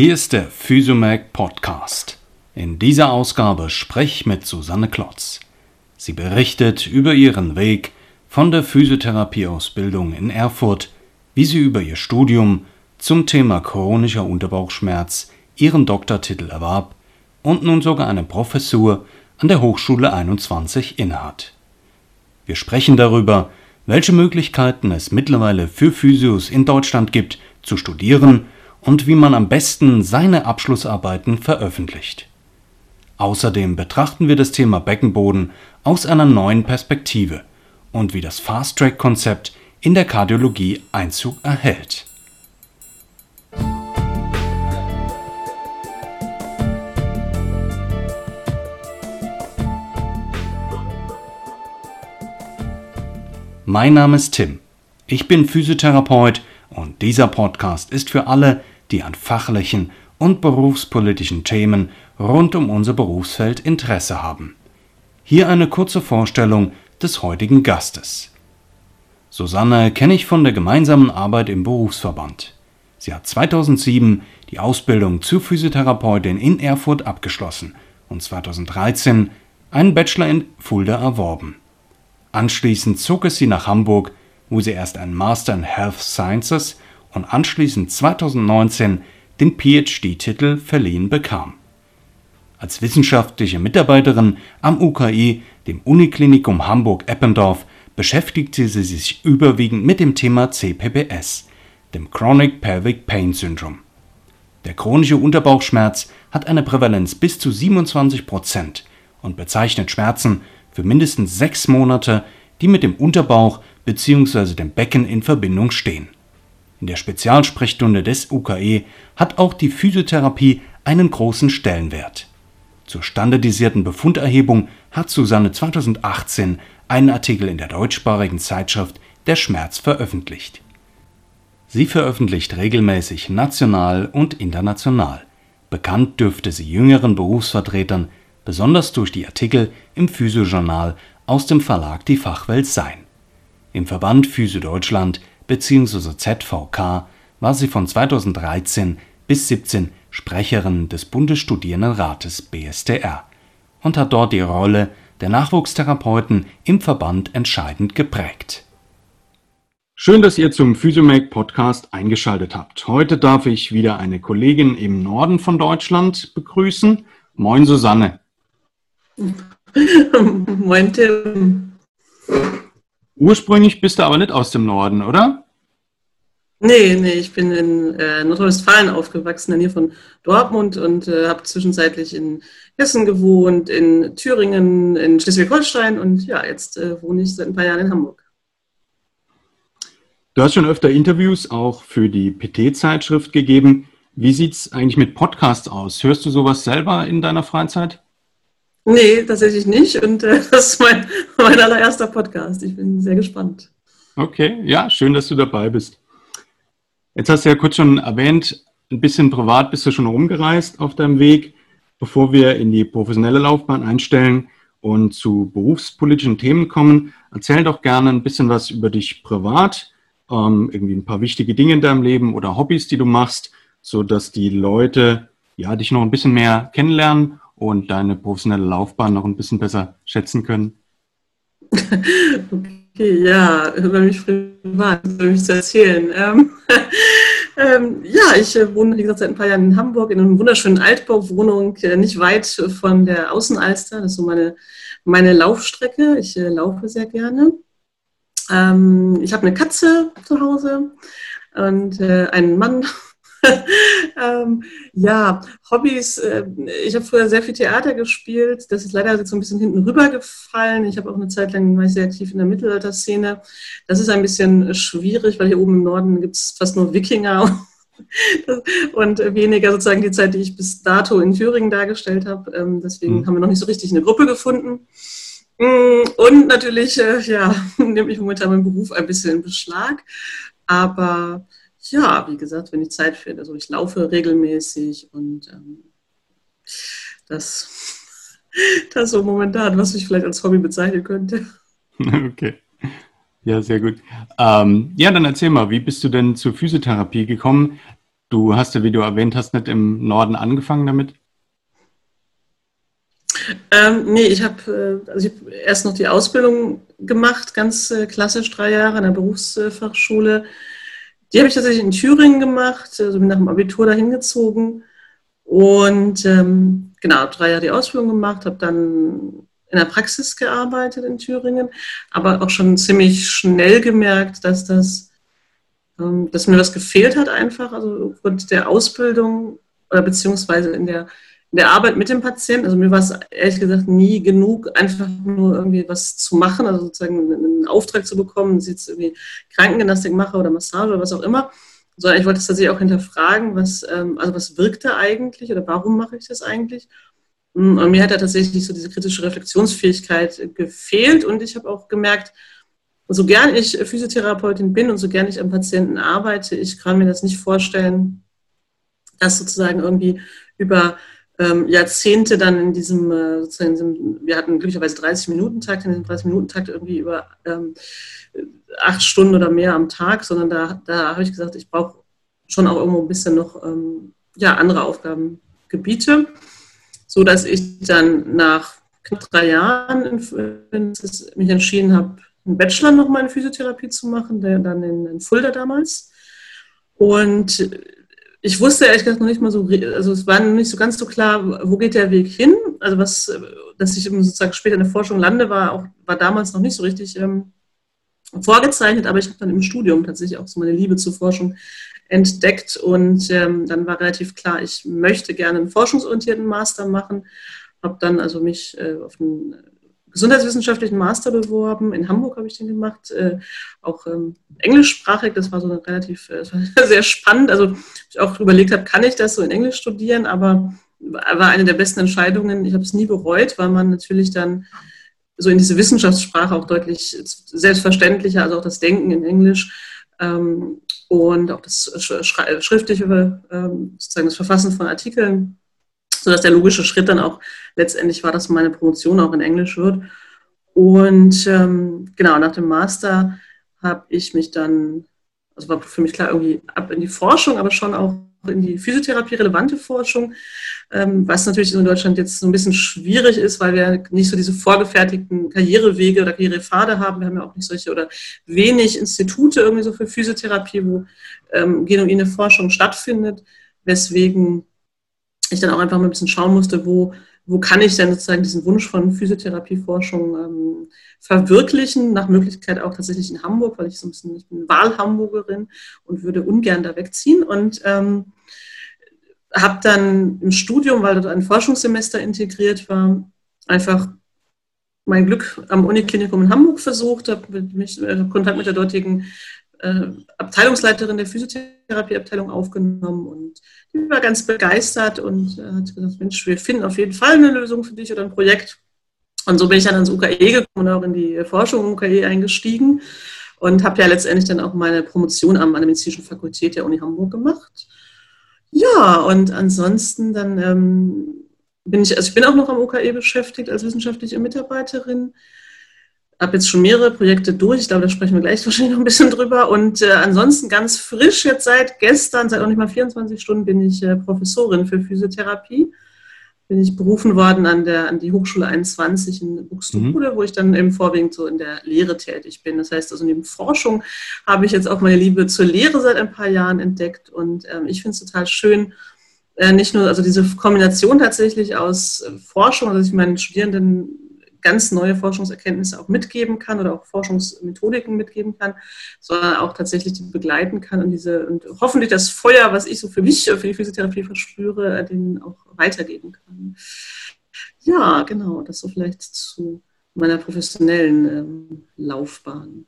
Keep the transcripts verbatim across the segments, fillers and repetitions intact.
Hier ist der Physiomag Podcast. In dieser Ausgabe sprech mit Susanne Klotz. Sie berichtet über ihren Weg von der Physiotherapieausbildung in Erfurt, wie sie über ihr Studium zum Thema chronischer Unterbauchschmerz ihren Doktortitel erwarb und nun sogar eine Professur an der Hochschule einundzwanzig innehat. Wir sprechen darüber, welche Möglichkeiten es mittlerweile für Physios in Deutschland gibt, zu studieren und wie man am besten seine Abschlussarbeiten veröffentlicht. Außerdem betrachten wir das Thema Beckenboden aus einer neuen Perspektive und wie das Fast-Track-Konzept in der Kardiologie Einzug erhält. Mein Name ist Tim. Ich bin Physiotherapeut und dieser Podcast ist für alle, die an fachlichen und berufspolitischen Themen rund um unser Berufsfeld Interesse haben. Hier eine kurze Vorstellung des heutigen Gastes. Susanne kenne ich von der gemeinsamen Arbeit im Berufsverband. Sie hat zweitausendsieben die Ausbildung zur Physiotherapeutin in Erfurt abgeschlossen und zweitausenddreizehn einen Bachelor in Fulda erworben. Anschließend zog es sie nach Hamburg, wo sie erst einen Master in Health Sciences und anschließend zweitausendneunzehn den P H D-Titel verliehen bekam. Als wissenschaftliche Mitarbeiterin am U K I, dem Uniklinikum Hamburg-Eppendorf, beschäftigte sie sich überwiegend mit dem Thema C P P S, dem Chronic Pelvic Pain Syndrome. Der chronische Unterbauchschmerz hat eine Prävalenz bis zu siebenundzwanzig Prozent und bezeichnet Schmerzen für mindestens sechs Monate, die mit dem Unterbauch bzw. dem Becken in Verbindung stehen. In der Spezialsprechstunde des U K E hat auch die Physiotherapie einen großen Stellenwert. Zur standardisierten Befunderhebung hat Susanne zweitausendachtzehn einen Artikel in der deutschsprachigen Zeitschrift Der Schmerz veröffentlicht. Sie veröffentlicht regelmäßig national und international. Bekannt dürfte sie jüngeren Berufsvertretern besonders durch die Artikel im Physiojournal aus dem Verlag Die Fachwelt sein. Im Verband Physio Deutschland bzw. Z V K war sie von zweitausenddreizehn bis siebzehn Sprecherin des Bundesstudierendenrates B S D R und hat dort die Rolle der Nachwuchstherapeuten im Verband entscheidend geprägt. Schön, dass ihr zum Physiomag Podcast eingeschaltet habt. Heute darf ich wieder eine Kollegin im Norden von Deutschland begrüßen. Moin Susanne. Moin Tim. Ursprünglich bist du aber nicht aus dem Norden, oder? Nee, nee, ich bin in äh, Nordrhein-Westfalen aufgewachsen, in der Nähe von Dortmund und äh, habe zwischenzeitlich in Hessen gewohnt, in Thüringen, in Schleswig-Holstein und ja, jetzt äh, wohne ich seit ein paar Jahren in Hamburg. Du hast schon öfter Interviews auch für die P T-Zeitschrift gegeben. Wie sieht es eigentlich mit Podcasts aus? Hörst du sowas selber in deiner Freizeit? Nee, tatsächlich nicht. Und äh, das ist mein, mein allererster Podcast. Ich bin sehr gespannt. Okay, ja, schön, dass du dabei bist. Jetzt hast du ja kurz schon erwähnt, ein bisschen privat bist du schon rumgereist auf deinem Weg, bevor wir in die professionelle Laufbahn einstellen und zu berufspolitischen Themen kommen. Erzähl doch gerne ein bisschen was über dich privat, ähm, irgendwie ein paar wichtige Dinge in deinem Leben oder Hobbys, die du machst, sodass die Leute ja, dich noch ein bisschen mehr kennenlernen und deine professionelle Laufbahn noch ein bisschen besser schätzen können? Okay, ja, über mich privat, über mich zu erzählen. Ähm, ähm, ja, ich wohne, wie gesagt, seit ein paar Jahren in Hamburg in einer wunderschönen Altbauwohnung, nicht weit von der Außenalster. Das ist so meine, meine Laufstrecke. Ich äh, laufe sehr gerne. Ähm, ich habe eine Katze zu Hause und äh, einen Mann. ähm, ja, Hobbys. Äh, ich habe früher sehr viel Theater gespielt. Das ist leider jetzt so ein bisschen hinten rübergefallen. Ich habe auch eine Zeit lang, war ich sehr aktiv in der Mittelalterszene. Das ist ein bisschen schwierig, weil hier oben im Norden gibt es fast nur Wikinger und weniger sozusagen die Zeit, die ich bis dato in Thüringen dargestellt habe. Ähm, deswegen mhm. haben wir noch nicht so richtig eine Gruppe gefunden. Und natürlich, äh, ja, nehme ich momentan meinen Beruf ein bisschen in Beschlag. Aber ja, wie gesagt, wenn ich Zeit finde. Also ich laufe regelmäßig und ähm, das, das so momentan, was ich vielleicht als Hobby bezeichnen könnte. Okay, ja, sehr gut. Ähm, ja, dann erzähl mal, wie bist du denn zur Physiotherapie gekommen? Du hast ja, wie du erwähnt hast, nicht im Norden angefangen damit? Ähm, nee, ich habe äh, also hab erst noch die Ausbildung gemacht, ganz äh, klassisch drei Jahre an der Berufsfachschule. Die habe ich tatsächlich in Thüringen gemacht, also bin nach dem Abitur dahin gezogen und ähm, genau, habe drei Jahre die Ausbildung gemacht, habe dann in der Praxis gearbeitet in Thüringen, aber auch schon ziemlich schnell gemerkt, dass das, ähm, dass mir was gefehlt hat einfach, also aufgrund der Ausbildung oder beziehungsweise in der In der Arbeit mit dem Patienten, also mir war es ehrlich gesagt nie genug, einfach nur irgendwie was zu machen, also sozusagen einen Auftrag zu bekommen, dass ich jetzt irgendwie Krankengymnastik mache oder Massage oder was auch immer, sondern ich wollte es tatsächlich auch hinterfragen, was, also was wirkt da eigentlich oder warum mache ich das eigentlich? Und mir hat da tatsächlich so diese kritische Reflexionsfähigkeit gefehlt und ich habe auch gemerkt, so gern ich Physiotherapeutin bin und so gern ich am Patienten arbeite, ich kann mir das nicht vorstellen, dass sozusagen irgendwie über Jahrzehnte dann in diesem, sozusagen in diesem, wir hatten glücklicherweise dreißig Minuten Takt, in diesem dreißig Minuten Takt irgendwie über ähm, acht Stunden oder mehr am Tag, sondern da, da habe ich gesagt, ich brauche schon auch irgendwo ein bisschen noch ähm, ja, andere Aufgabengebiete, sodass ich dann nach knapp drei Jahren in, in, mich entschieden habe, einen Bachelor nochmal in Physiotherapie zu machen, der dann in, in Fulda damals. Und ich wusste ehrlich gesagt noch nicht mal so, also es war noch nicht so ganz so klar, wo geht der Weg hin? Also was, dass ich sozusagen später in der Forschung lande, war auch war damals noch nicht so richtig ähm, vorgezeichnet, aber ich habe dann im Studium tatsächlich auch so meine Liebe zur Forschung entdeckt und ähm, dann war relativ klar, ich möchte gerne einen forschungsorientierten Master machen, habe dann also mich äh, auf einen gesundheitswissenschaftlichen Master beworben. In Hamburg habe ich den gemacht, äh, auch ähm, englischsprachig. Das war so eine relativ äh, sehr spannend. Also ich auch überlegt habe, kann ich das so in Englisch studieren? Aber war eine der besten Entscheidungen. Ich habe es nie bereut, weil man natürlich dann so in diese Wissenschaftssprache auch deutlich selbstverständlicher, also auch das Denken in Englisch ähm, und auch das Schre- schriftliche, ähm, sozusagen das Verfassen von Artikeln, sodass der logische Schritt dann auch letztendlich war, dass meine Promotion auch in Englisch wird. Und ähm, genau, nach dem Master habe ich mich dann, also war für mich klar, irgendwie ab in die Forschung, aber schon auch in die physiotherapie-relevante Forschung, ähm, was natürlich in Deutschland jetzt so ein bisschen schwierig ist, weil wir nicht so diese vorgefertigten Karrierewege oder Karrierepfade haben. Wir haben ja auch nicht solche oder wenig Institute irgendwie so für Physiotherapie, wo ähm, genuine Forschung stattfindet, weswegen ich dann auch einfach mal ein bisschen schauen musste, wo, wo kann ich denn sozusagen diesen Wunsch von Physiotherapieforschung ähm, verwirklichen, nach Möglichkeit auch tatsächlich in Hamburg, weil ich so ein bisschen, ich bin Wahlhamburgerin und würde ungern da wegziehen und ähm, habe dann im Studium, weil dort ein Forschungssemester integriert war, einfach mein Glück am Uniklinikum in Hamburg versucht, habe mich äh, Kontakt mit der dortigen Abteilungsleiterin der Physiotherapieabteilung aufgenommen und die war ganz begeistert und hat gesagt, Mensch, wir finden auf jeden Fall eine Lösung für dich oder ein Projekt. Und so bin ich dann ans U K E gekommen und auch in die Forschung im U K E eingestiegen und habe ja letztendlich dann auch meine Promotion an der medizinischen Fakultät der Uni Hamburg gemacht. Ja, und ansonsten dann ähm, bin ich, also ich bin auch noch am U K E beschäftigt als wissenschaftliche Mitarbeiterin. Habe jetzt schon mehrere Projekte durch, ich glaube, da sprechen wir gleich wahrscheinlich noch ein bisschen drüber. Und äh, ansonsten ganz frisch jetzt seit gestern, seit auch nicht mal vierundzwanzig Stunden, bin ich äh, Professorin für Physiotherapie. Bin ich berufen worden an, der, an die Hochschule einundzwanzig in Buxtehude, mhm. wo ich dann eben vorwiegend so in der Lehre tätig bin. Das heißt, also neben Forschung habe ich jetzt auch meine Liebe zur Lehre seit ein paar Jahren entdeckt. Und ähm, ich finde es total schön, äh, nicht nur also diese Kombination tatsächlich aus äh, Forschung, also ich meinen Studierenden ganz neue Forschungserkenntnisse auch mitgeben kann oder auch Forschungsmethodiken mitgeben kann, sondern auch tatsächlich die begleiten kann und diese und hoffentlich das Feuer, was ich so für mich, für die Physiotherapie verspüre, denen auch weitergeben kann. Ja, genau, das so vielleicht zu meiner professionellen ähm, Laufbahn.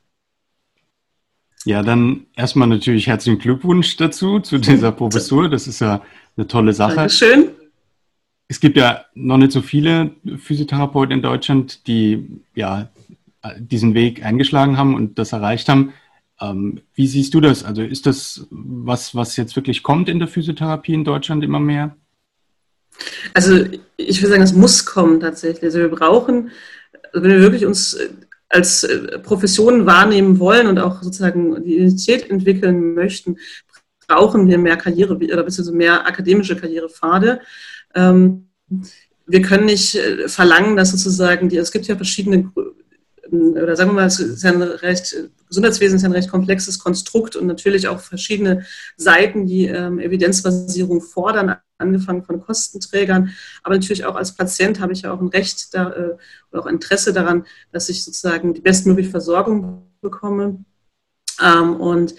Ja, dann erstmal natürlich herzlichen Glückwunsch dazu, zu dieser Professur. Das ist ja eine tolle Sache. Dankeschön. Es gibt ja noch nicht so viele Physiotherapeuten in Deutschland, die ja, diesen Weg eingeschlagen haben und das erreicht haben. Ähm, wie siehst du das? Also ist das was, was jetzt wirklich kommt in der Physiotherapie in Deutschland immer mehr? Also ich würde sagen, es muss kommen tatsächlich. Also wir brauchen, wenn wir wirklich uns als Profession wahrnehmen wollen und auch sozusagen die Identität entwickeln möchten, brauchen wir mehr Karriere oder beziehungsweise mehr akademische Karrierepfade. Ähm, wir können nicht verlangen, dass sozusagen, die, es gibt ja verschiedene, oder sagen wir mal, es ist ja ein recht, Gesundheitswesen ist ja ein recht komplexes Konstrukt und natürlich auch verschiedene Seiten, die ähm, Evidenzbasierung fordern, angefangen von Kostenträgern, aber natürlich auch als Patient habe ich ja auch ein Recht da, äh, oder auch Interesse daran, dass ich sozusagen die bestmögliche Versorgung bekomme. Ähm, und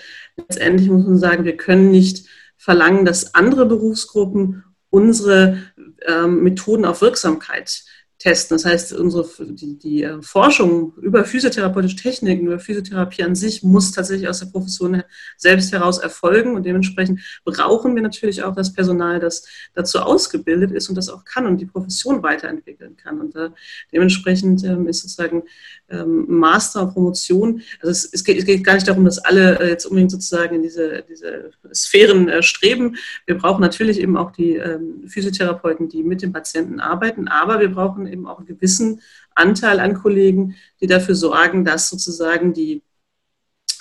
letztendlich muss man sagen, wir können nicht verlangen, dass andere Berufsgruppen unsere ähm, Methoden auf Wirksamkeit testen. Das heißt, unsere, die, die Forschung über physiotherapeutische Techniken, über Physiotherapie an sich muss tatsächlich aus der Profession selbst heraus erfolgen und dementsprechend brauchen wir natürlich auch das Personal, das dazu ausgebildet ist und das auch kann und die Profession weiterentwickeln kann. Und da dementsprechend ähm, ist sozusagen ähm, Master, Promotion, also es, es, geht, es geht gar nicht darum, dass alle äh, jetzt unbedingt sozusagen in diese, diese Sphären äh, streben. Wir brauchen natürlich eben auch die ähm, Physiotherapeuten, die mit den Patienten arbeiten, aber wir brauchen eben auch einen gewissen Anteil an Kollegen, die dafür sorgen, dass sozusagen die,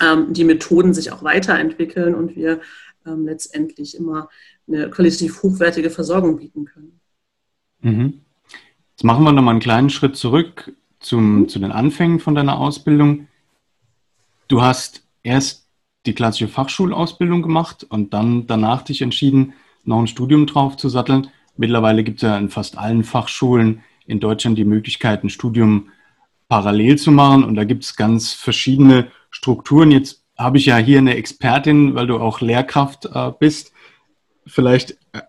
ähm, die Methoden sich auch weiterentwickeln und wir ähm, letztendlich immer eine qualitativ hochwertige Versorgung bieten können. Mhm. Jetzt machen wir nochmal einen kleinen Schritt zurück zum, zu den Anfängen von deiner Ausbildung. Du hast erst die klassische Fachschulausbildung gemacht und dann danach dich entschieden, noch ein Studium drauf zu satteln. Mittlerweile gibt es ja in fast allen Fachschulen in Deutschland die Möglichkeit, ein Studium parallel zu machen. Und da gibt es ganz verschiedene Strukturen. Jetzt habe ich ja hier eine Expertin, weil du auch Lehrkraft äh, bist. Vielleicht äh,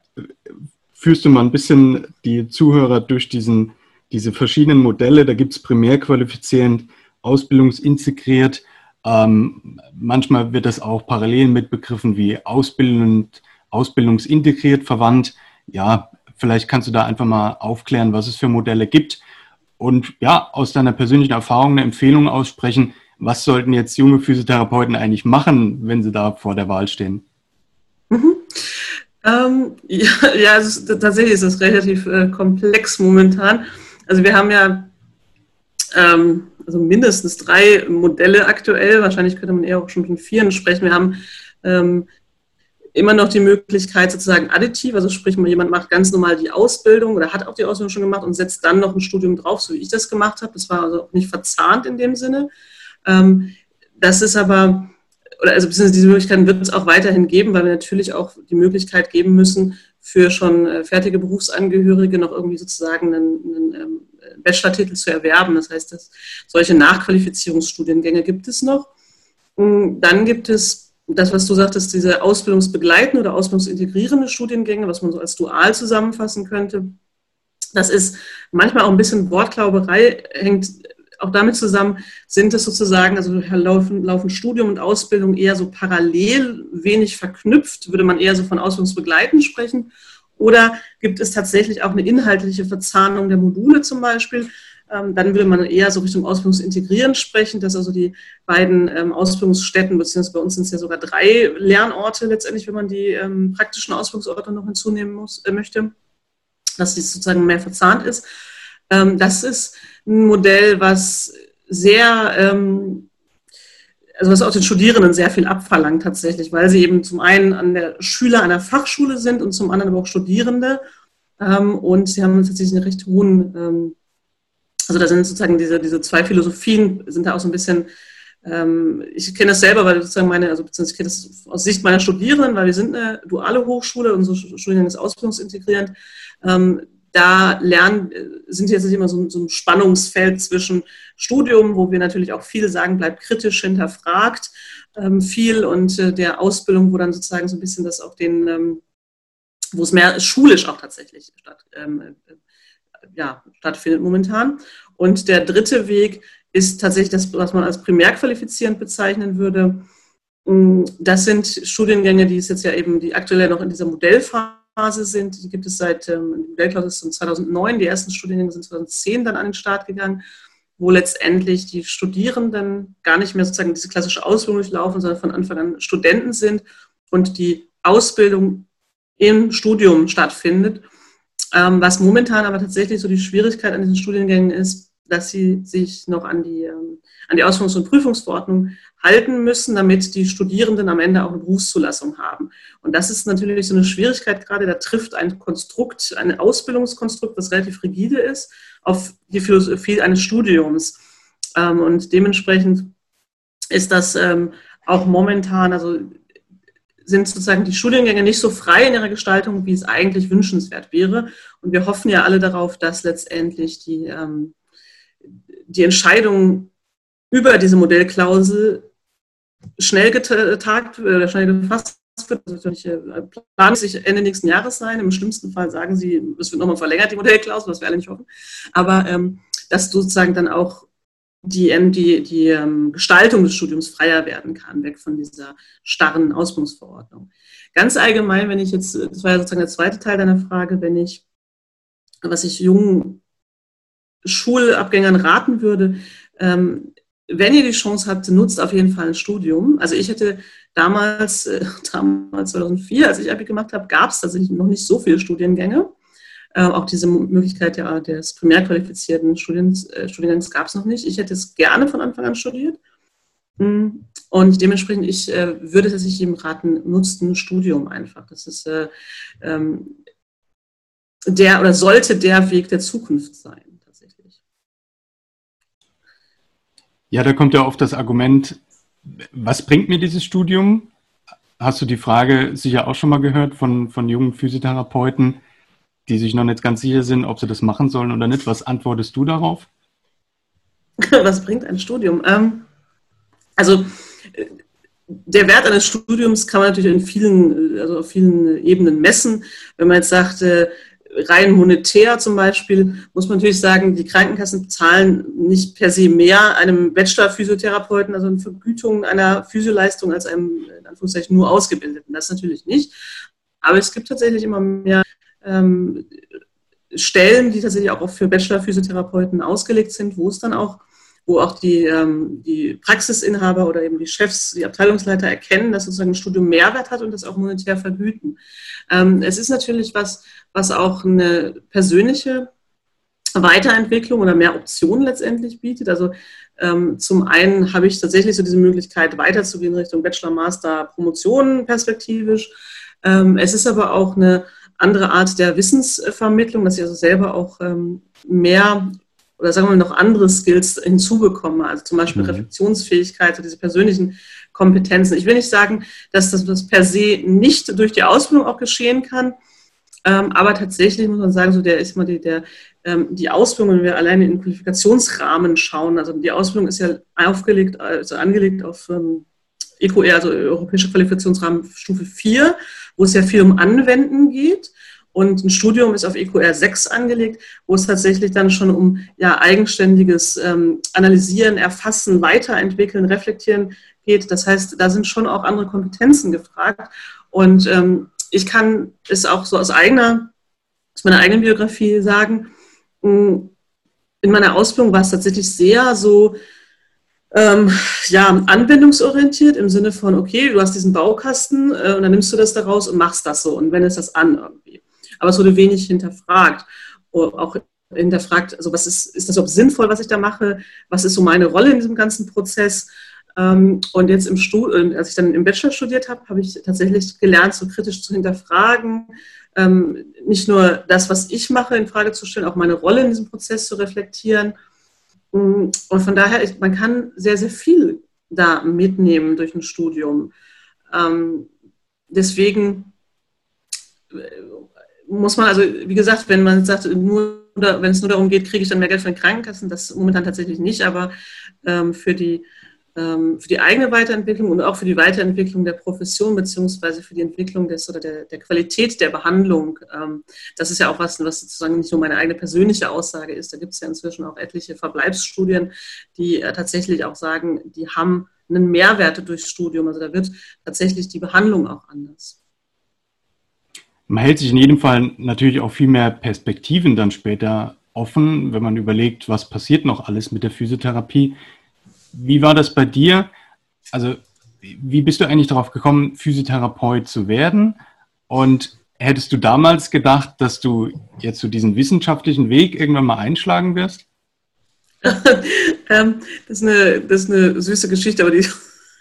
führst du mal ein bisschen die Zuhörer durch diesen, diese verschiedenen Modelle. Da gibt es primär qualifizierend, ausbildungsintegriert. Ähm, manchmal wird das auch parallel mit Begriffen wie ausbildend, ausbildungsintegriert verwandt. Ja, vielleicht kannst du da einfach mal aufklären, was es für Modelle gibt und ja, aus deiner persönlichen Erfahrung eine Empfehlung aussprechen. Was sollten jetzt junge Physiotherapeuten eigentlich machen, wenn sie da vor der Wahl stehen? Mhm. Ähm, ja, ja es ist, tatsächlich ist es relativ äh, komplex momentan. Also wir haben ja ähm, also mindestens drei Modelle aktuell. Wahrscheinlich könnte man eher auch schon von vieren sprechen. Wir haben ähm, immer noch die Möglichkeit sozusagen additiv, also sprich mal jemand macht ganz normal die Ausbildung oder hat auch die Ausbildung schon gemacht und setzt dann noch ein Studium drauf, so wie ich das gemacht habe. Das war also auch nicht verzahnt in dem Sinne. Das ist aber, oder also beziehungsweise diese Möglichkeiten wird es auch weiterhin geben, weil wir natürlich auch die Möglichkeit geben müssen, für schon fertige Berufsangehörige noch irgendwie sozusagen einen, einen Bachelor-Titel zu erwerben. Das heißt, dass solche Nachqualifizierungsstudiengänge gibt es noch. Dann gibt es das, was du sagtest, diese ausbildungsbegleitende oder ausbildungsintegrierende Studiengänge, was man so als dual zusammenfassen könnte, das ist manchmal auch ein bisschen Wortklauberei, hängt auch damit zusammen, sind es sozusagen, also laufen, laufen Studium und Ausbildung eher so parallel, wenig verknüpft, würde man eher so von ausbildungsbegleitend sprechen, oder gibt es tatsächlich auch eine inhaltliche Verzahnung der Module zum Beispiel? Dann würde man eher so Richtung Ausbildungsintegrieren sprechen, dass also die beiden ähm, Ausbildungsstätten, beziehungsweise bei uns sind es ja sogar drei Lernorte letztendlich, wenn man die ähm, praktischen Ausbildungsorte noch hinzunehmen muss, äh, möchte, dass dies sozusagen mehr verzahnt ist. Ähm, das ist ein Modell, was sehr, ähm, also was auch den Studierenden sehr viel abverlangt tatsächlich, weil sie eben zum einen an der Schüler einer Fachschule sind und zum anderen aber auch Studierende ähm, und sie haben tatsächlich einen recht hohen ähm, Also da sind sozusagen diese, diese zwei Philosophien, sind da auch so ein bisschen, ähm, ich kenne das selber, weil sozusagen meine, also beziehungsweise ich kenne das aus Sicht meiner Studierenden, weil wir sind eine duale Hochschule, unser Studiengang ist ausbildungsintegrierend. Ähm, da lernen, sind jetzt nicht immer so, so ein Spannungsfeld zwischen Studium, wo wir natürlich auch viel sagen, bleibt kritisch, hinterfragt ähm, viel und äh, der Ausbildung, wo dann sozusagen so ein bisschen das auch den, ähm, wo es mehr schulisch auch tatsächlich statt ähm, Ja, stattfindet momentan. Und der dritte Weg ist tatsächlich das, was man als primär qualifizierend bezeichnen würde. Das sind Studiengänge, die es jetzt ja eben, die aktuell noch in dieser Modellphase sind. Die gibt es seit, die Modellklausel ist zweitausendneun, die ersten Studiengänge sind zweitausendzehn dann an den Start gegangen, wo letztendlich die Studierenden gar nicht mehr sozusagen diese klassische Ausbildung durchlaufen, sondern von Anfang an Studenten sind und die Ausbildung im Studium stattfindet. Was momentan aber tatsächlich so die Schwierigkeit an diesen Studiengängen ist, dass sie sich noch an die, an die Ausführungs- und Prüfungsverordnung halten müssen, damit die Studierenden am Ende auch eine Berufszulassung haben. Und das ist natürlich so eine Schwierigkeit gerade, da trifft ein Konstrukt, ein Ausbildungskonstrukt, das relativ rigide ist, auf die Philosophie eines Studiums. Und dementsprechend ist das auch momentan, also sind sozusagen die Studiengänge nicht so frei in ihrer Gestaltung, wie es eigentlich wünschenswert wäre. Und wir hoffen ja alle darauf, dass letztendlich die, ähm, die Entscheidung über diese Modellklausel schnell getagt oder schnell gefasst wird. Das wird planmäßig Ende nächsten Jahres sein. Im schlimmsten Fall sagen sie, es wird nochmal verlängert, die Modellklausel, was wir alle nicht hoffen. Aber ähm, dass sozusagen dann auch die, die, die ähm, Gestaltung des Studiums freier werden kann, weg von dieser starren Ausbildungsverordnung. Ganz allgemein, wenn ich jetzt, das war ja sozusagen der zweite Teil deiner Frage, wenn ich, was ich jungen Schulabgängern raten würde, ähm, wenn ihr die Chance habt, nutzt auf jeden Fall ein Studium. Also ich hätte damals, äh, damals zweitausendvier, als ich Abi gemacht habe, gab es tatsächlich noch nicht so viele Studiengänge. Äh, auch diese Möglichkeit der, des primär qualifizierten Studien, äh, Studiengangs gab es noch nicht. Ich hätte es gerne von Anfang an studiert. Und dementsprechend, ich äh, würde tatsächlich jedem raten, nutzt ein Studium einfach. Das ist äh, ähm, der oder sollte der Weg der Zukunft sein, tatsächlich. Ja, da kommt ja oft das Argument, was bringt mir dieses Studium? Hast du die Frage sicher auch schon mal gehört von, von jungen Physiotherapeuten, die sich noch nicht ganz sicher sind, ob sie das machen sollen oder nicht. Was antwortest du darauf? Was bringt ein Studium? Ähm, also der Wert eines Studiums kann man natürlich in vielen, also auf vielen Ebenen messen. Wenn man jetzt sagt, äh, rein monetär zum Beispiel, muss man natürlich sagen, die Krankenkassen zahlen nicht per se mehr einem Bachelor-Physiotherapeuten, also eine Vergütung einer Physioleistung, als einem, in Anführungszeichen, nur Ausgebildeten. Das natürlich nicht. Aber es gibt tatsächlich immer mehr Ähm, Stellen, die tatsächlich auch für Bachelor-Physiotherapeuten ausgelegt sind, wo es dann auch, wo auch die, ähm, die Praxisinhaber oder eben die Chefs, die Abteilungsleiter erkennen, dass sozusagen ein Studium Mehrwert hat und das auch monetär vergüten. Ähm, es ist natürlich was, was auch eine persönliche Weiterentwicklung oder mehr Optionen letztendlich bietet. Also ähm, zum einen habe ich tatsächlich so diese Möglichkeit, weiterzugehen Richtung Bachelor, Master, Promotion perspektivisch. Ähm, es ist aber auch eine andere Art der Wissensvermittlung, dass ich also selber auch ähm, mehr oder sagen wir mal noch andere Skills hinzubekomme, also zum Beispiel mhm. Reflexionsfähigkeit, so diese persönlichen Kompetenzen. Ich will nicht sagen, dass das, das per se nicht durch die Ausbildung auch geschehen kann, ähm, aber tatsächlich muss man sagen, so der ist mal die, der, ähm, die Ausbildung, wenn wir alleine in den Qualifikationsrahmen schauen, also die Ausbildung ist ja aufgelegt, also angelegt auf ähm, E Q R, also Europäische Qualifikationsrahmen Stufe vier, wo es ja viel um Anwenden geht. Und ein Studium ist auf E Q R sechs angelegt, wo es tatsächlich dann schon um ja, eigenständiges ähm, Analysieren, Erfassen, Weiterentwickeln, Reflektieren geht. Das heißt, da sind schon auch andere Kompetenzen gefragt. Und ähm, ich kann es auch so aus eigener, aus meiner eigenen Biografie sagen, in meiner Ausbildung war es tatsächlich sehr so, Ähm, ja, anwendungsorientiert im Sinne von, okay, du hast diesen Baukasten äh, und dann nimmst du das daraus und machst das so und wendest das an irgendwie. Aber es wurde wenig hinterfragt. Auch hinterfragt, also was ist, ist das überhaupt sinnvoll, was ich da mache? Was ist so meine Rolle in diesem ganzen Prozess? Ähm, und jetzt, im Stud- als ich dann im Bachelor studiert habe, habe ich tatsächlich gelernt, so kritisch zu hinterfragen, ähm, nicht nur das, was ich mache, in Frage zu stellen, auch meine Rolle in diesem Prozess zu reflektieren. Und von daher, ich, man kann sehr, sehr viel da mitnehmen durch ein Studium. Ähm, deswegen muss man, also wie gesagt, wenn man sagt, nur, wenn es nur darum geht, kriege ich dann mehr Geld von den Krankenkassen, das momentan tatsächlich nicht, aber ähm, für die, ähm, für die eigene Weiterentwicklung und auch für die Weiterentwicklung der Profession beziehungsweise für die Entwicklung des oder der, der Qualität der Behandlung, ähm, das ist ja auch was, was sozusagen nicht nur meine eigene persönliche Aussage ist, da gibt es ja inzwischen auch etliche Verbleibsstudien, die äh, tatsächlich auch sagen, die haben einen Mehrwert durchs Studium, also da wird tatsächlich die Behandlung auch anders. Man hält sich in jedem Fall natürlich auch viel mehr Perspektiven dann später offen, wenn man überlegt, was passiert noch alles mit der Physiotherapie. Wie war das bei dir? Also, wie bist du eigentlich darauf gekommen, Physiotherapeut zu werden? Und hättest du damals gedacht, dass du jetzt so diesen wissenschaftlichen Weg irgendwann mal einschlagen wirst? ähm, das, ist eine, das ist eine süße Geschichte, aber die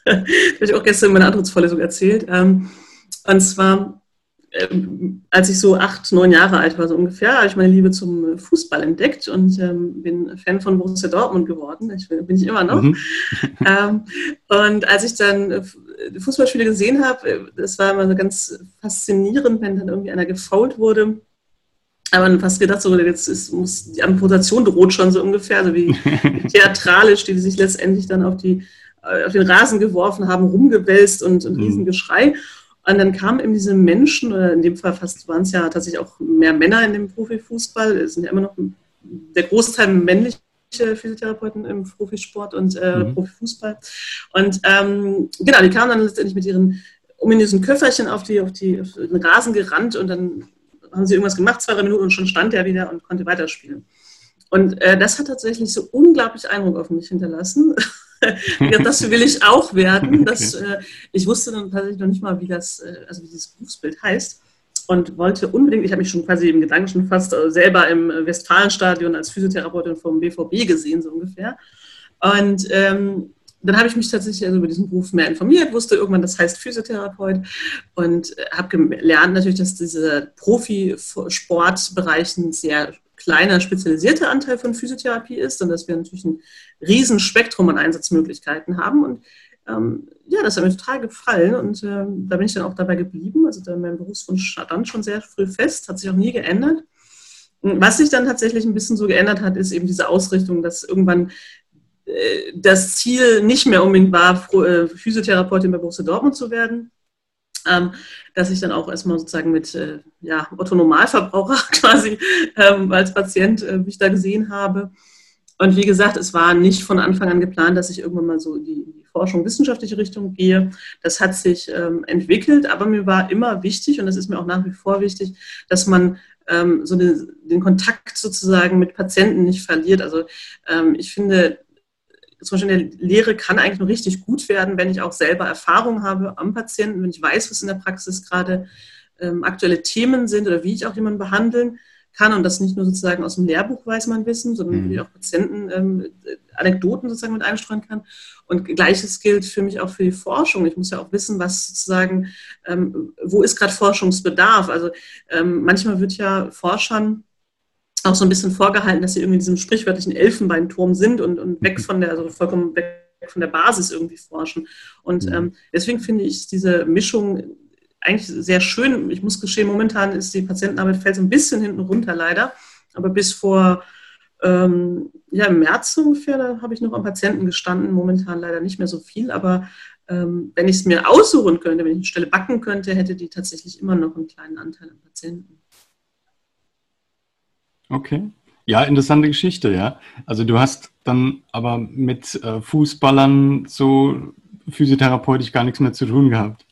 habe ich auch gestern in meiner Antrittsvorlesung erzählt. Ähm, und zwar, ähm, als ich so acht, neun Jahre alt war, so ungefähr, habe ich meine Liebe zum Fußball entdeckt und ähm, bin Fan von Borussia Dortmund geworden. Ich bin, bin ich immer noch. Mhm. Ähm, und als ich dann Fußballspiele gesehen habe, das war immer so ganz faszinierend, wenn dann irgendwie einer gefoult wurde. Aber man hat fast gedacht, so, jetzt ist, muss, die Amputation droht schon so ungefähr, also wie theatralisch, die sich letztendlich dann auf, die, auf den Rasen geworfen haben, rumgewälzt und ein mhm. Riesengeschrei. Und dann kamen eben diese Menschen, oder in dem Fall fast waren es ja tatsächlich auch mehr Männer in dem Profifußball, es sind ja immer noch der Großteil männlich. Physiotherapeuten im Profisport und äh, mhm. Profifußball. Und ähm, genau, die kamen dann letztendlich mit ihren ominösen Köfferchen auf, die, auf, die, auf den Rasen gerannt und dann haben sie irgendwas gemacht, zwei, drei Minuten und schon stand er wieder und konnte weiterspielen. Und äh, das hat tatsächlich so unglaublich Eindruck auf mich hinterlassen. Das will ich auch werden. Das, äh, ich wusste dann tatsächlich noch nicht mal, wie das, äh, also wie dieses Berufsbild heißt. Und wollte unbedingt, ich habe mich schon quasi im Gedanken schon fast selber im Westfalenstadion als Physiotherapeutin vom B V B gesehen, so ungefähr. Und ähm, dann habe ich mich tatsächlich also über diesen Beruf mehr informiert, wusste irgendwann, das heißt Physiotherapeut und habe gelernt natürlich, dass dieser Profisportbereich ein sehr kleiner, spezialisierter Anteil von Physiotherapie ist und dass wir natürlich ein riesen Spektrum an Einsatzmöglichkeiten haben und Ähm, ja, das hat mir total gefallen und ähm, da bin ich dann auch dabei geblieben. Also da mein Berufswunsch stand schon sehr früh fest, hat sich auch nie geändert. Und was sich dann tatsächlich ein bisschen so geändert hat, ist eben diese Ausrichtung, dass irgendwann äh, das Ziel nicht mehr unbedingt war, Physiotherapeutin bei Borussia Dortmund zu werden. Ähm, dass ich dann auch erstmal sozusagen mit äh, ja, Otto-Normalverbraucher quasi ähm, als Patient äh, mich da gesehen habe. Und wie gesagt, es war nicht von Anfang an geplant, dass ich irgendwann mal so in die Forschung, wissenschaftliche Richtung gehe. Das hat sich ähm, entwickelt, aber mir war immer wichtig, und das ist mir auch nach wie vor wichtig, dass man ähm, so den, den Kontakt sozusagen mit Patienten nicht verliert. Also ähm, ich finde, zum Beispiel in der Lehre kann eigentlich nur richtig gut werden, wenn ich auch selber Erfahrung habe am Patienten, wenn ich weiß, was in der Praxis gerade ähm, aktuelle Themen sind oder wie ich auch jemanden behandeln kann und das nicht nur sozusagen aus dem Lehrbuch weiß man wissen, sondern mhm. auch Patienten ähm, Anekdoten sozusagen mit einstreuen kann. Und Gleiches gilt für mich auch für die Forschung. Ich muss ja auch wissen, was sozusagen, ähm, wo ist gerade Forschungsbedarf? Also ähm, manchmal wird ja Forschern auch so ein bisschen vorgehalten, dass sie irgendwie in diesem sprichwörtlichen Elfenbeinturm sind und, und weg von der, also vollkommen weg von der Basis irgendwie forschen. Und mhm. ähm, deswegen finde ich diese Mischung eigentlich sehr schön. Ich muss gestehen, momentan ist die Patientenarbeit fällt so ein bisschen hinten runter leider, aber bis vor ähm, ja, im März ungefähr, da habe ich noch am Patienten gestanden, momentan leider nicht mehr so viel, aber ähm, wenn ich es mir aussuchen könnte, wenn ich eine Stelle backen könnte, hätte die tatsächlich immer noch einen kleinen Anteil an Patienten. Okay, ja, interessante Geschichte, ja. Also du hast dann aber mit äh, Fußballern so physiotherapeutisch gar nichts mehr zu tun gehabt.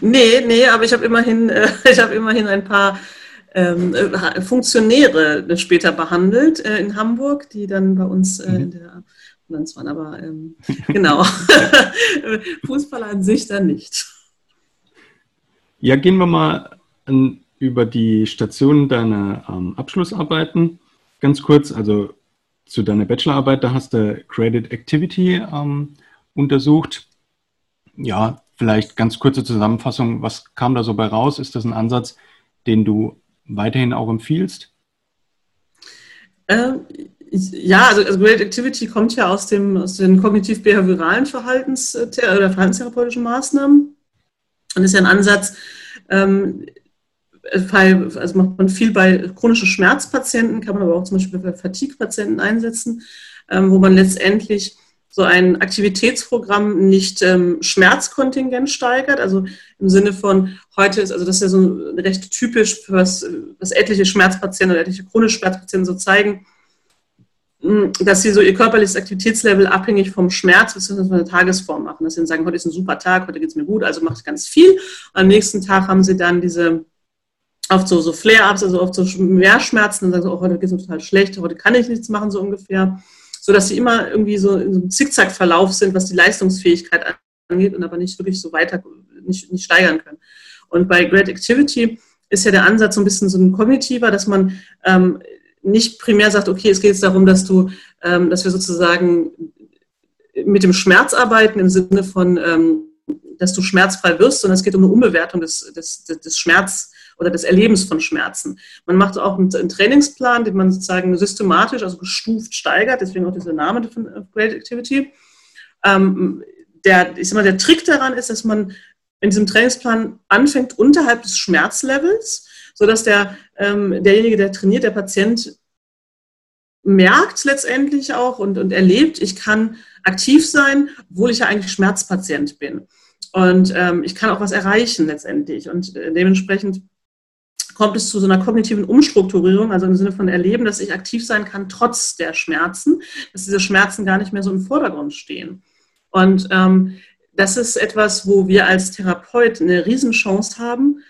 Nee, nee, aber ich habe immerhin, äh, ich habe immerhin ein paar ähm, Funktionäre später behandelt äh, in Hamburg, die dann bei uns äh, in der, das waren aber, ähm, genau, Fußballer an sich dann nicht. Ja, gehen wir mal an, über die Stationen deiner ähm, Abschlussarbeiten ganz kurz, also zu deiner Bachelorarbeit, da hast du Graded Activity ähm, untersucht, ja. Vielleicht ganz kurze Zusammenfassung, was kam da so bei raus? Ist das ein Ansatz, den du weiterhin auch empfiehlst? Ähm, ja, also, also Graded Activity kommt ja aus, dem, aus den kognitiv-behavioralen Verhaltens- oder verhaltenstherapeutischen Maßnahmen und ist ja ein Ansatz, ähm, also macht man viel bei chronischen Schmerzpatienten, kann man aber auch zum Beispiel bei Fatigue-Patienten einsetzen, ähm, wo man letztendlich so ein Aktivitätsprogramm nicht ähm, Schmerzkontingent steigert, also im Sinne von heute ist, also das ist ja so recht typisch, was, was etliche Schmerzpatienten oder etliche chronische Schmerzpatienten so zeigen, dass sie so ihr körperliches Aktivitätslevel abhängig vom Schmerz bzw. von der Tagesform machen. Dass sie dann sagen, heute ist ein super Tag, heute geht es mir gut, also mache ich ganz viel. Und am nächsten Tag haben sie dann diese oft so, so Flare-Ups, also oft so mehr Schmerzen, dann sagen sie, oh, heute geht es mir total schlecht, heute kann ich nichts machen, so ungefähr. So dass sie immer irgendwie so in so einem Zickzackverlauf sind, was die Leistungsfähigkeit angeht und aber nicht wirklich so weiter, nicht, nicht steigern können. Und bei Graded Activity ist ja der Ansatz so ein bisschen so ein kognitiver, dass man ähm, nicht primär sagt, okay, es geht jetzt darum, dass du ähm, dass wir sozusagen mit dem Schmerz arbeiten im Sinne von, ähm, dass du schmerzfrei wirst, sondern es geht um eine Umbewertung des, des, des Schmerz oder des Erlebens von Schmerzen. Man macht auch einen Trainingsplan, den man sozusagen systematisch, also gestuft steigert, deswegen auch dieser Name von Graded Activity. Ähm, der, ich sag mal, der Trick daran ist, dass man in diesem Trainingsplan anfängt unterhalb des Schmerzlevels, sodass der, ähm, derjenige, der trainiert, der Patient merkt letztendlich auch und, und erlebt, ich kann aktiv sein, obwohl ich ja eigentlich Schmerzpatient bin. Und ähm, ich kann auch was erreichen letztendlich. Und äh, dementsprechend kommt es zu so einer kognitiven Umstrukturierung, also im Sinne von Erleben, dass ich aktiv sein kann, trotz der Schmerzen, dass diese Schmerzen gar nicht mehr so im Vordergrund stehen. Und ähm, das ist etwas, wo wir als Therapeut eine Riesenchance haben,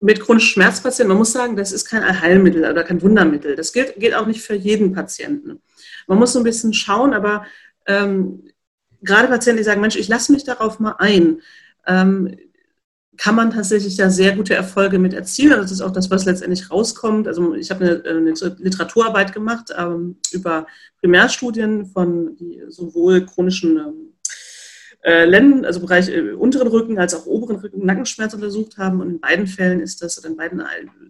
mit chronisch Schmerzpatienten. Man muss sagen, das ist kein Allheilmittel oder kein Wundermittel. Das gilt, gilt auch nicht für jeden Patienten. Man muss so ein bisschen schauen, aber ähm, gerade Patienten, die sagen, Mensch, ich lasse mich darauf mal ein, ähm, kann man tatsächlich da sehr gute Erfolge mit erzielen. Das ist auch das, was letztendlich rauskommt. Also ich habe eine, eine Literaturarbeit gemacht ähm, über Primärstudien von die, sowohl chronischen äh, Lenden, also Bereich äh, unteren Rücken als auch oberen Rücken Nackenschmerz untersucht haben. Und in beiden Fällen ist das, oder in beiden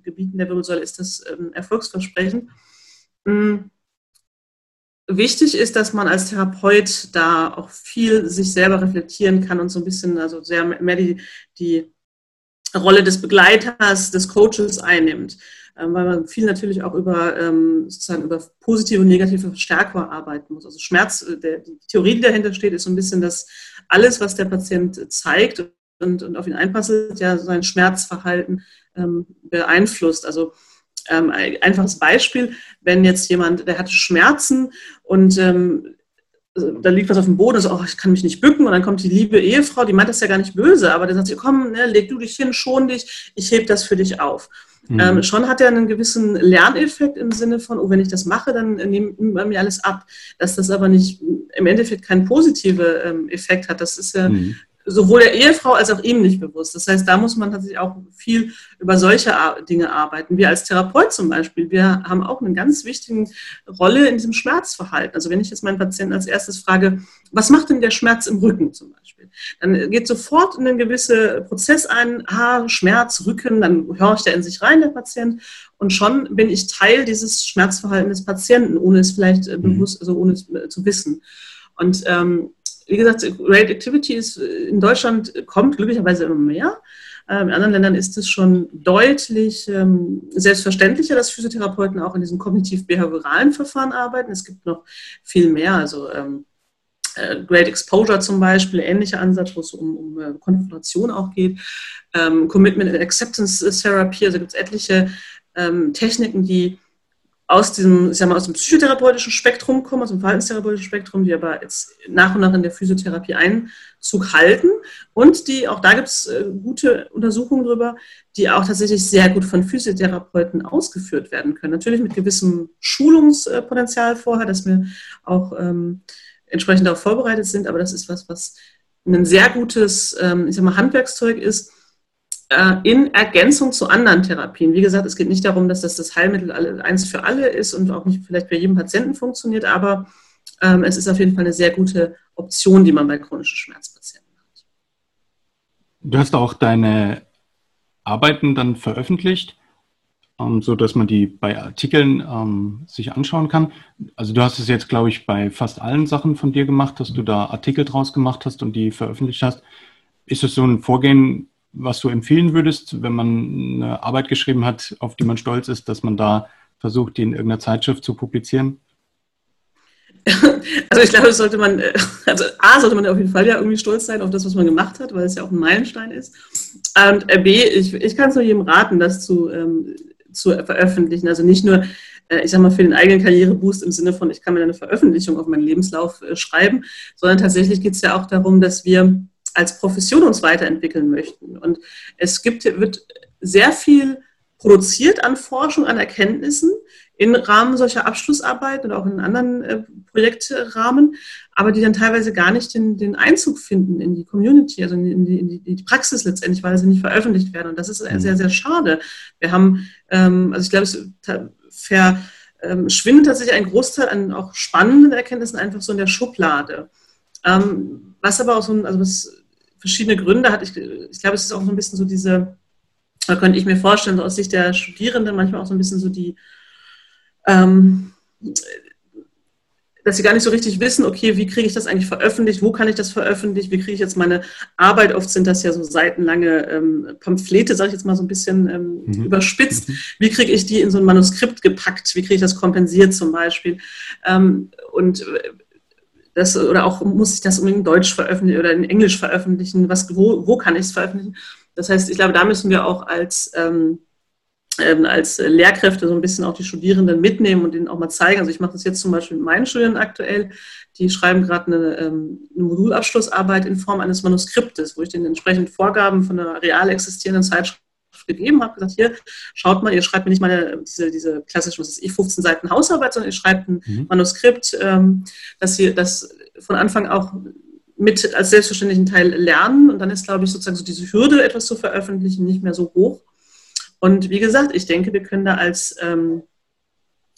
Gebieten der Wirbelsäule ist das ähm, erfolgsversprechend. Mhm. Wichtig ist, dass man als Therapeut da auch viel sich selber reflektieren kann und so ein bisschen, also sehr mehr die, die Rolle des Begleiters, des Coaches einnimmt, ähm, weil man viel natürlich auch über, ähm, sozusagen über positive und negative Verstärker arbeiten muss. Also Schmerz, der, die Theorie, die dahinter steht, ist so ein bisschen, dass alles, was der Patient zeigt und, und auf ihn einpasst, ja sein Schmerzverhalten ähm, beeinflusst. Also Ähm, einfaches Beispiel, wenn jetzt jemand, der hat Schmerzen und ähm, da liegt was auf dem Boden und so, oh, ich kann mich nicht bücken, und dann kommt die liebe Ehefrau, die meint das ja gar nicht böse, aber dann sagt sie, komm, ne, leg du dich hin, schon dich, ich heb das für dich auf. Mhm. Ähm, schon hat er einen gewissen Lerneffekt im Sinne von, oh, wenn ich das mache, dann nimmt mir alles ab. Dass das aber nicht im Endeffekt keinen positiven ähm, Effekt hat, das ist ja mhm. sowohl der Ehefrau als auch ihm nicht bewusst. Das heißt, da muss man tatsächlich auch viel über solche Dinge arbeiten. Wir als Therapeut zum Beispiel, wir haben auch eine ganz wichtige Rolle in diesem Schmerzverhalten. Also wenn ich jetzt meinen Patienten als erstes frage, was macht denn der Schmerz im Rücken zum Beispiel? Dann geht sofort ein gewisser Prozess ein, ah, Schmerz, Rücken, dann höre ich da in sich rein, der Patient. Und schon bin ich Teil dieses Schmerzverhalten des Patienten, ohne es vielleicht bewusst, also ohne es zu wissen. Und ähm, wie gesagt, Graded Activity ist in Deutschland, kommt glücklicherweise immer mehr. In anderen Ländern ist es schon deutlich selbstverständlicher, dass Physiotherapeuten auch in diesem kognitiv-behavioralen Verfahren arbeiten. Es gibt noch viel mehr, also Great Exposure zum Beispiel, ähnlicher Ansatz, wo es um, um Konfrontation auch geht. Commitment and Acceptance Therapy, also gibt es etliche Techniken, die aus diesem, ich sag mal, aus dem psychotherapeutischen Spektrum kommen, aus dem verhaltenstherapeutischen Spektrum, die aber jetzt nach und nach in der Physiotherapie Einzug halten. Und die, auch da gibt es gute Untersuchungen drüber, die auch tatsächlich sehr gut von Physiotherapeuten ausgeführt werden können. Natürlich mit gewissem Schulungspotenzial vorher, dass wir auch ähm, entsprechend darauf vorbereitet sind, aber das ist was, was ein sehr gutes, ähm, ich sag mal, Handwerkszeug ist, in Ergänzung zu anderen Therapien. Wie gesagt, es geht nicht darum, dass das das Heilmittel alle, eins für alle ist und auch nicht vielleicht bei jedem Patienten funktioniert, aber ähm, es ist auf jeden Fall eine sehr gute Option, die man bei chronischen Schmerzpatienten hat. Du hast auch deine Arbeiten dann veröffentlicht, ähm, sodass man die bei Artikeln ähm, sich anschauen kann. Also du hast es jetzt, glaube ich, bei fast allen Sachen von dir gemacht, dass du da Artikel draus gemacht hast und die veröffentlicht hast. Ist das so ein Vorgehen, was du empfehlen würdest, wenn man eine Arbeit geschrieben hat, auf die man stolz ist, dass man da versucht, die in irgendeiner Zeitschrift zu publizieren? Also ich glaube, sollte man, also A, sollte man auf jeden Fall ja irgendwie stolz sein auf das, was man gemacht hat, weil es ja auch ein Meilenstein ist. Und B, ich, ich kann es nur jedem raten, das zu, ähm, zu veröffentlichen. Also nicht nur, äh, ich sag mal, für den eigenen Karriereboost im Sinne von, ich kann mir eine Veröffentlichung auf meinen Lebenslauf äh, schreiben, sondern tatsächlich geht es ja auch darum, dass wir als Profession uns weiterentwickeln möchten. Und es gibt, wird sehr viel produziert an Forschung, an Erkenntnissen im Rahmen solcher Abschlussarbeiten oder auch in anderen äh, Projektrahmen, aber die dann teilweise gar nicht den, den Einzug finden in die Community, also in die, in die, in die Praxis letztendlich, weil sie nicht veröffentlicht werden. Und das ist sehr, sehr schade. Wir haben, ähm, also ich glaube, es ver ähm, schwindet tatsächlich ein Großteil an auch spannenden Erkenntnissen einfach so in der Schublade. Ähm, was aber auch so, also was verschiedene Gründe hat, ich, ich glaube, es ist auch so ein bisschen so diese, da könnte ich mir vorstellen, so aus Sicht der Studierenden manchmal auch so ein bisschen so die, ähm, dass sie gar nicht so richtig wissen, okay, wie kriege ich das eigentlich veröffentlicht, wo kann ich das veröffentlichen, wie kriege ich jetzt meine Arbeit, oft sind das ja so seitenlange ähm, Pamphlete, sage ich jetzt mal so ein bisschen ähm, mhm. überspitzt, wie kriege ich die in so ein Manuskript gepackt, wie kriege ich das kompensiert zum Beispiel ähm, und das, oder auch muss ich das unbedingt in Deutsch veröffentlichen oder in Englisch veröffentlichen, was, wo, wo kann ich es veröffentlichen, das heißt, ich glaube, da müssen wir auch als ähm, als Lehrkräfte so ein bisschen auch die Studierenden mitnehmen und ihnen auch mal zeigen. Also ich mache das jetzt zum Beispiel mit meinen Studierenden aktuell. Die schreiben gerade eine, eine Modulabschlussarbeit in Form eines Manuskriptes, wo ich denen entsprechend Vorgaben von einer real existierenden Zeitschrift gegeben habe. Ich habe gesagt, hier, schaut mal, ihr schreibt mir nicht mal diese, diese klassischen, was ist ich, fünfzehn Seiten Hausarbeit, sondern ihr schreibt ein mhm. Manuskript, dass ihr das von Anfang auch mit als selbstverständlichen Teil lernen. Und dann ist, glaube ich, sozusagen so diese Hürde, etwas zu veröffentlichen, nicht mehr so hoch. Und wie gesagt, ich denke, wir können da als, ähm,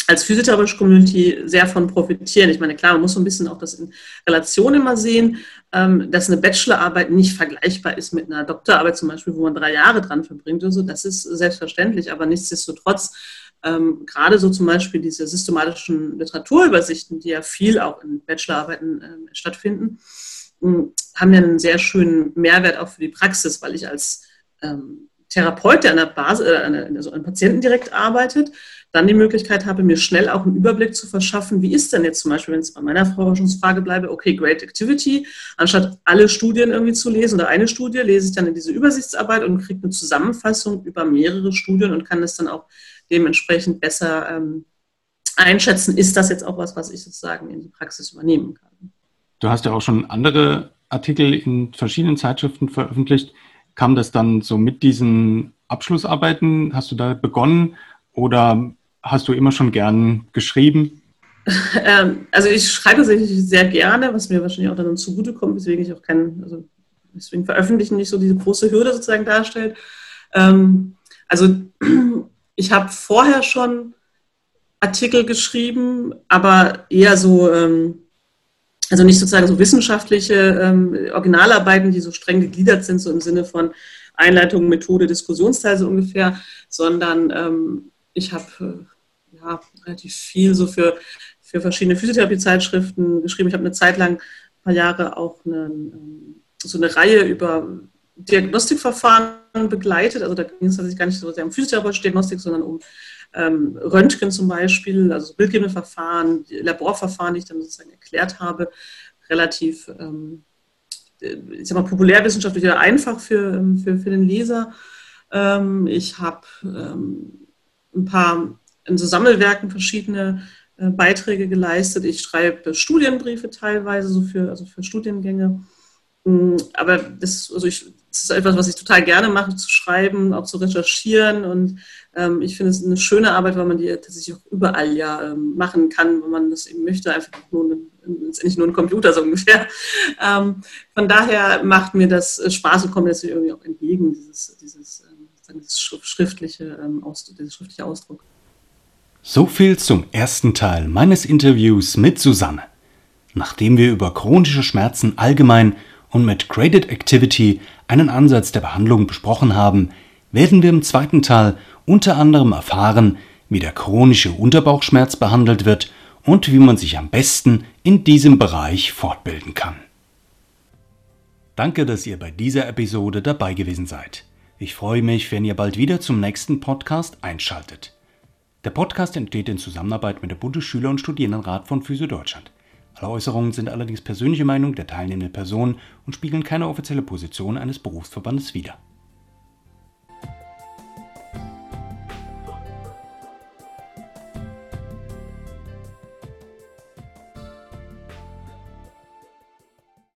als physiotherapeutische Community sehr von profitieren. Ich meine, klar, man muss so ein bisschen auch das in Relation immer sehen, ähm, dass eine Bachelorarbeit nicht vergleichbar ist mit einer Doktorarbeit zum Beispiel, wo man drei Jahre dran verbringt oder so. Das ist selbstverständlich, aber nichtsdestotrotz, ähm, gerade so zum Beispiel diese systematischen Literaturübersichten, die ja viel auch in Bachelorarbeiten äh, stattfinden, ähm, haben ja einen sehr schönen Mehrwert auch für die Praxis, weil ich als ähm, Therapeut, der an der Basis, also an Patienten direkt arbeitet, dann die Möglichkeit habe, mir schnell auch einen Überblick zu verschaffen, wie ist denn jetzt zum Beispiel, wenn es bei meiner Forschungsfrage bleibe, okay, Graded Activity, anstatt alle Studien irgendwie zu lesen oder eine Studie, lese ich dann in diese Übersichtsarbeit und kriege eine Zusammenfassung über mehrere Studien und kann das dann auch dementsprechend besser ähm, einschätzen, ist das jetzt auch was, was ich sozusagen in die Praxis übernehmen kann. Du hast ja auch schon andere Artikel in verschiedenen Zeitschriften veröffentlicht. Kam das dann so mit diesen Abschlussarbeiten? Hast du da begonnen oder hast du immer schon gern geschrieben? Ähm, also ich schreibe tatsächlich sehr gerne, was mir wahrscheinlich auch dann zugutekommt, weswegen ich auch keinen, also deswegen veröffentlichen nicht so diese große Hürde sozusagen darstellt. Ähm, also ich habe vorher schon Artikel geschrieben, aber eher so... Ähm, Also nicht sozusagen so wissenschaftliche ähm, Originalarbeiten, die so streng gegliedert sind, so im Sinne von Einleitung, Methode, Diskussionsteil so ungefähr, sondern ähm, ich habe äh, ja, relativ viel so für, für verschiedene Physiotherapie-Zeitschriften geschrieben. Ich habe eine Zeit lang, ein paar Jahre auch eine, so eine Reihe über Diagnostikverfahren begleitet. Also da ging es tatsächlich gar nicht so sehr um physiotherapeutische Diagnostik, sondern um Ähm, Röntgen zum Beispiel, also bildgebende Verfahren, Laborverfahren, die ich dann sozusagen erklärt habe, relativ ähm, ich sag mal, populärwissenschaftlich oder einfach für, für, für den Leser. Ähm, ich habe ähm, ein paar in so Sammelwerken verschiedene äh, Beiträge geleistet. Ich schreibe Studienbriefe teilweise, so für, also für Studiengänge. Ähm, aber das, also ich, das ist etwas, was ich total gerne mache, zu schreiben, auch zu recherchieren und ich finde es eine schöne Arbeit, weil man die tatsächlich auch überall ja machen kann, wenn man das eben möchte, einfach nur nicht nur ein Computer so ungefähr. Von daher macht mir das Spaß und kommt jetzt irgendwie auch entgegen, dieses, dieses, dieses schriftliche, dieses schriftliche Ausdruck. So viel zum ersten Teil meines Interviews mit Susanne. Nachdem wir über chronische Schmerzen allgemein und mit Graded Activity einen Ansatz der Behandlung besprochen haben, werden wir im zweiten Teil unter anderem erfahren, wie der chronische Unterbauchschmerz behandelt wird und wie man sich am besten in diesem Bereich fortbilden kann. Danke, dass ihr bei dieser Episode dabei gewesen seid. Ich freue mich, wenn ihr bald wieder zum nächsten Podcast einschaltet. Der Podcast entsteht in Zusammenarbeit mit dem Bundesschüler- und Studierendenrat von Physio Deutschland. Alle Äußerungen sind allerdings persönliche Meinung der teilnehmenden Personen und spiegeln keine offizielle Position eines Berufsverbandes wider.